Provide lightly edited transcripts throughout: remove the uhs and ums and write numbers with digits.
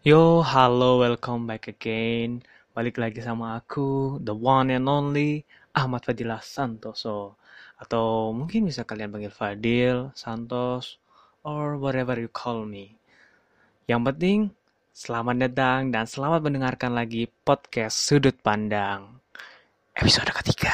Yo, halo, welcome back again. Balik lagi sama aku, the one and only Ahmad Fadila Santoso. Atau mungkin bisa kalian panggil Fadil, Santos, or whatever you call me. Yang penting, selamat datang dan selamat mendengarkan lagi podcast Sudut Pandang episode ketiga.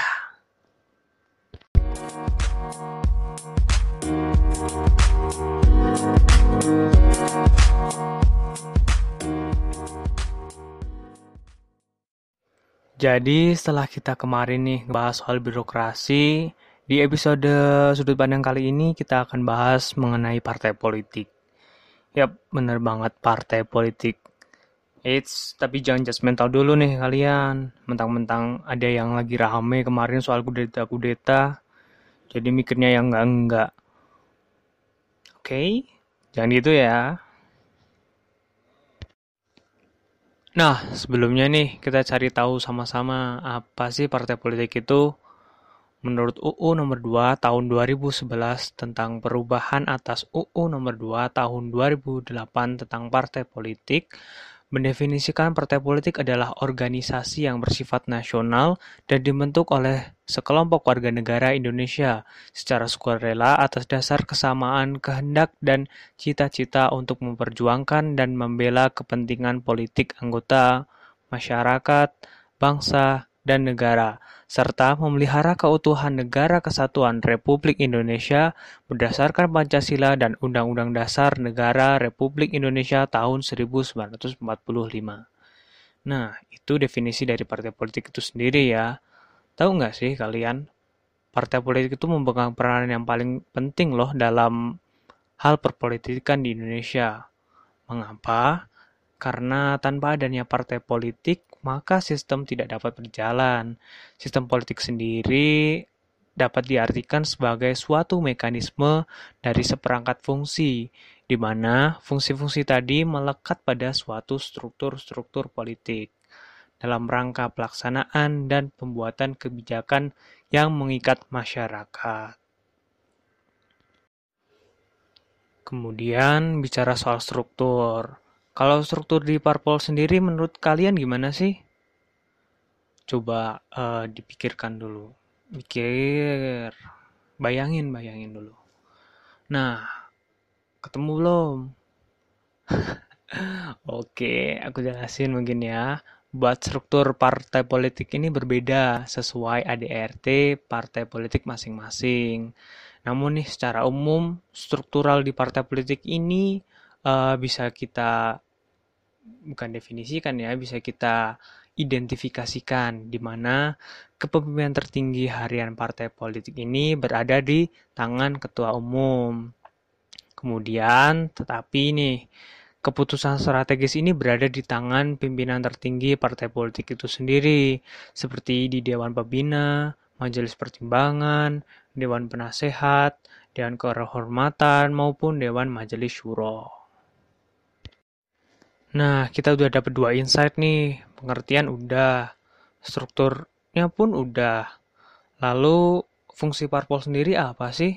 Jadi setelah kita kemarin nih bahas soal birokrasi, di episode Sudut Pandang kali ini kita akan bahas mengenai partai politik. Yap, bener banget, partai politik. Tapi jangan judgmental dulu nih kalian. Mentang-mentang ada yang lagi rame kemarin soal kudeta-kudeta, jadi mikirnya yang enggak-enggak. Oke, jangan gitu ya. Nah, sebelumnya nih kita cari tahu sama-sama apa sih partai politik itu menurut UU nomor 2 tahun 2011 tentang perubahan atas UU nomor 2 tahun 2008 tentang partai politik. Mendefinisikan partai politik adalah organisasi yang bersifat nasional dan dibentuk oleh sekelompok warga negara Indonesia secara sukarela atas dasar kesamaan kehendak dan cita-cita untuk memperjuangkan dan membela kepentingan politik anggota, masyarakat, bangsa, dan negara, serta memelihara keutuhan Negara Kesatuan Republik Indonesia berdasarkan Pancasila dan Undang-Undang Dasar Negara Republik Indonesia tahun 1945. Nah, itu definisi dari partai politik itu sendiri ya. Tahu nggak sih kalian, partai politik itu memegang peranan yang paling penting loh dalam hal perpolitikan di Indonesia. Mengapa? Karena tanpa adanya partai politik, maka sistem tidak dapat berjalan. Sistem politik sendiri dapat diartikan sebagai suatu mekanisme dari seperangkat fungsi, di mana fungsi-fungsi tadi melekat pada suatu struktur-struktur politik dalam rangka pelaksanaan dan pembuatan kebijakan yang mengikat masyarakat. Kemudian bicara soal struktur. Kalau struktur di Parpol sendiri menurut kalian gimana sih? Coba dipikirkan dulu. Mikir. Bayangin dulu. Nah, ketemu belum? Oke, aku jelasin mungkin ya. Buat struktur partai politik ini berbeda sesuai ADRT partai politik masing-masing. Namun nih secara umum, struktural di partai politik ini bisa kita bukan definisikan ya, bisa kita identifikasikan di mana kepemimpinan tertinggi harian partai politik ini berada di tangan ketua umum. Kemudian, tetapi nih, keputusan strategis ini berada di tangan pimpinan tertinggi partai politik itu sendiri, seperti di Dewan Pembina, Majelis Pertimbangan, Dewan Penasehat, Dewan Kehormatan, maupun Dewan Majelis Syuro. Nah, kita udah dapat 2 insight nih, pengertian udah, strukturnya pun udah. Lalu, fungsi parpol sendiri apa sih?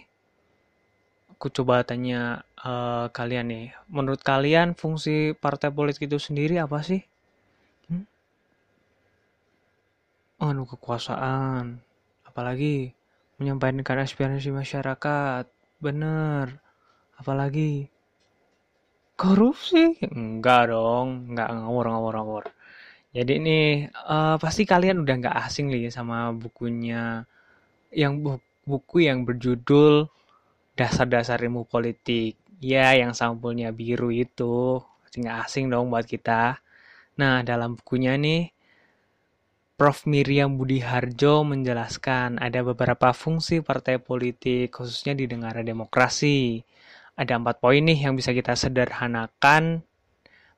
Aku coba tanya kalian nih, menurut kalian fungsi partai politik itu sendiri apa sih? Kekuasaan, apalagi menyampaikan aspirasi masyarakat, bener, apalagi korupsi? Enggak dong, enggak ngawur. Jadi nih, pasti kalian udah enggak asing nih sama bukunya, yang buku yang berjudul Dasar-dasar Ilmu Politik. Ya, yang sampulnya biru itu, enggak asing dong buat kita. Nah, dalam bukunya nih, Prof. Miriam Budiarjo menjelaskan ada beberapa fungsi partai politik, khususnya di negara demokrasi. Ada 4 poin nih yang bisa kita sederhanakan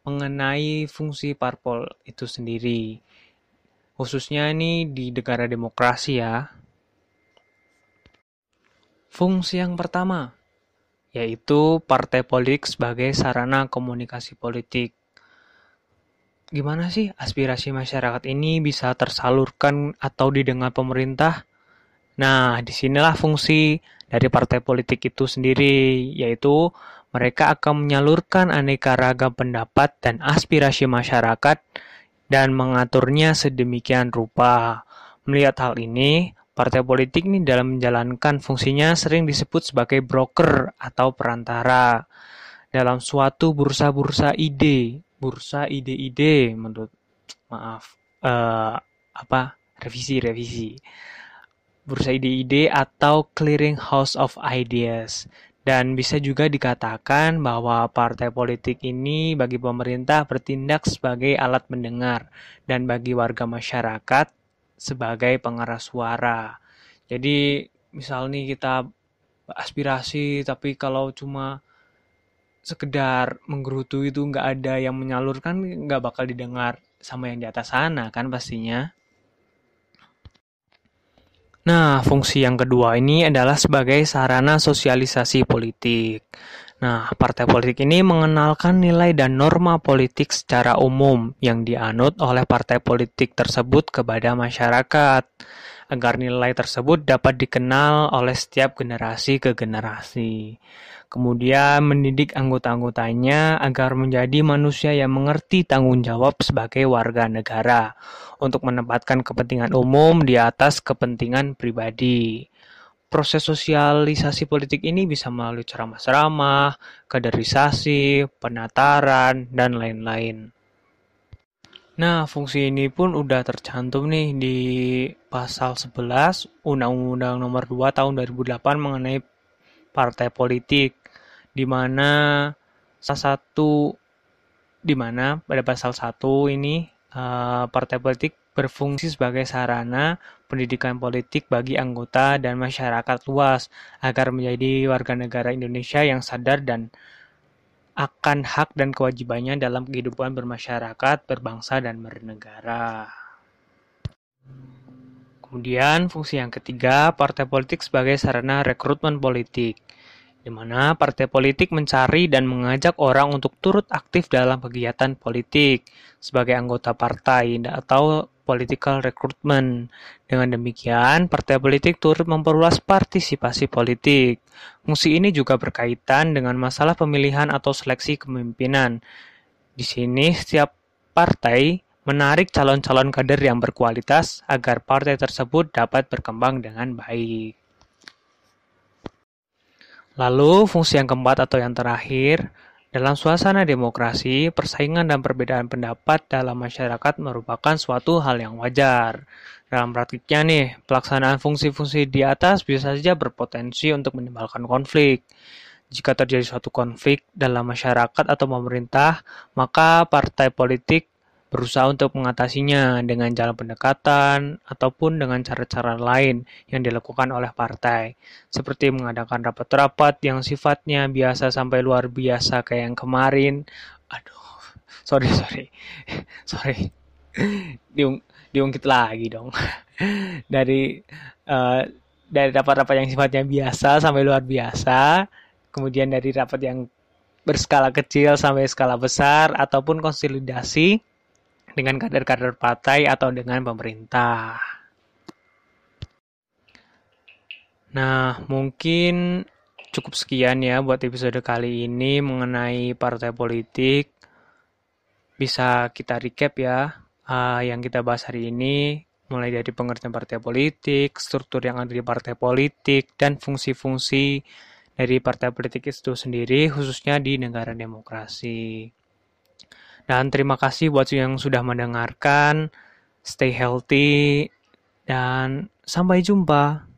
mengenai fungsi parpol itu sendiri. Khususnya ini di negara demokrasi ya. Fungsi yang pertama, yaitu partai politik sebagai sarana komunikasi politik. Gimana sih aspirasi masyarakat ini bisa tersalurkan atau didengar pemerintah? Nah, disinilah fungsi dari partai politik itu sendiri, yaitu Mereka akan menyalurkan aneka ragam pendapat dan aspirasi masyarakat dan mengaturnya sedemikian rupa. Melihat hal ini, partai politik ini dalam menjalankan fungsinya sering disebut sebagai broker atau perantara. Dalam suatu bursa ide-ide bursa ide-ide atau clearing house of ideas. Dan bisa juga dikatakan bahwa partai politik ini bagi pemerintah bertindak sebagai alat pendengar dan bagi warga masyarakat sebagai pengeras suara. Jadi misalnya kita aspirasi, tapi kalau cuma sekedar menggerutu itu nggak ada yang menyalurkan, nggak bakal didengar sama yang di atas sana kan pastinya. Nah, fungsi yang kedua ini adalah sebagai sarana sosialisasi politik. Nah, partai politik ini mengenalkan nilai dan norma politik secara umum yang dianut oleh partai politik tersebut kepada masyarakat, agar nilai tersebut dapat dikenal oleh setiap generasi ke generasi. Kemudian mendidik anggota-anggotanya agar menjadi manusia yang mengerti tanggung jawab sebagai warga negara, untuk menempatkan kepentingan umum di atas kepentingan pribadi. Proses sosialisasi politik ini bisa melalui ceramah-ceramah, kaderisasi, penataran, dan lain-lain. Nah, fungsi ini pun udah tercantum nih di pasal 11 Undang-Undang Nomor 2 Tahun 2008 mengenai partai politik, di mana pada pasal 1 ini partai politik berfungsi sebagai sarana pendidikan politik bagi anggota dan masyarakat luas agar menjadi warga negara Indonesia yang sadar dan akan hak dan kewajibannya dalam kehidupan bermasyarakat, berbangsa, dan bernegara. Kemudian fungsi yang ketiga, partai politik sebagai sarana rekrutmen politik, di mana partai politik mencari dan mengajak orang untuk turut aktif dalam kegiatan politik sebagai anggota partai atau political recruitment. Dengan demikian, partai politik turut memperluas partisipasi politik. Fungsi ini juga berkaitan dengan masalah pemilihan atau seleksi kepemimpinan. Di sini, setiap partai menarik calon-calon kader yang berkualitas agar partai tersebut dapat berkembang dengan baik. Lalu, fungsi yang keempat atau yang terakhir, dalam suasana demokrasi, persaingan dan perbedaan pendapat dalam masyarakat merupakan suatu hal yang wajar. Dalam praktiknya nih, pelaksanaan fungsi-fungsi di atas bisa saja berpotensi untuk menimbulkan konflik. Jika terjadi suatu konflik dalam masyarakat atau pemerintah, maka partai politik berusaha untuk mengatasinya dengan jalan pendekatan ataupun dengan cara-cara lain yang dilakukan oleh partai, seperti mengadakan rapat-rapat yang sifatnya biasa sampai luar biasa kayak yang kemarin. Diungkit lagi dong. Dari rapat-rapat yang sifatnya biasa sampai luar biasa, kemudian dari rapat yang berskala kecil sampai skala besar, ataupun konsolidasi dengan kader-kader partai atau dengan pemerintah. Nah, mungkin cukup sekian ya buat episode kali ini mengenai partai politik. Bisa kita recap ya. Yang kita bahas hari ini mulai dari pengertian partai politik, struktur yang ada di partai politik, dan fungsi-fungsi dari partai politik itu sendiri khususnya di negara demokrasi. Dan terima kasih buat yang sudah mendengarkan. Stay healthy dan sampai jumpa.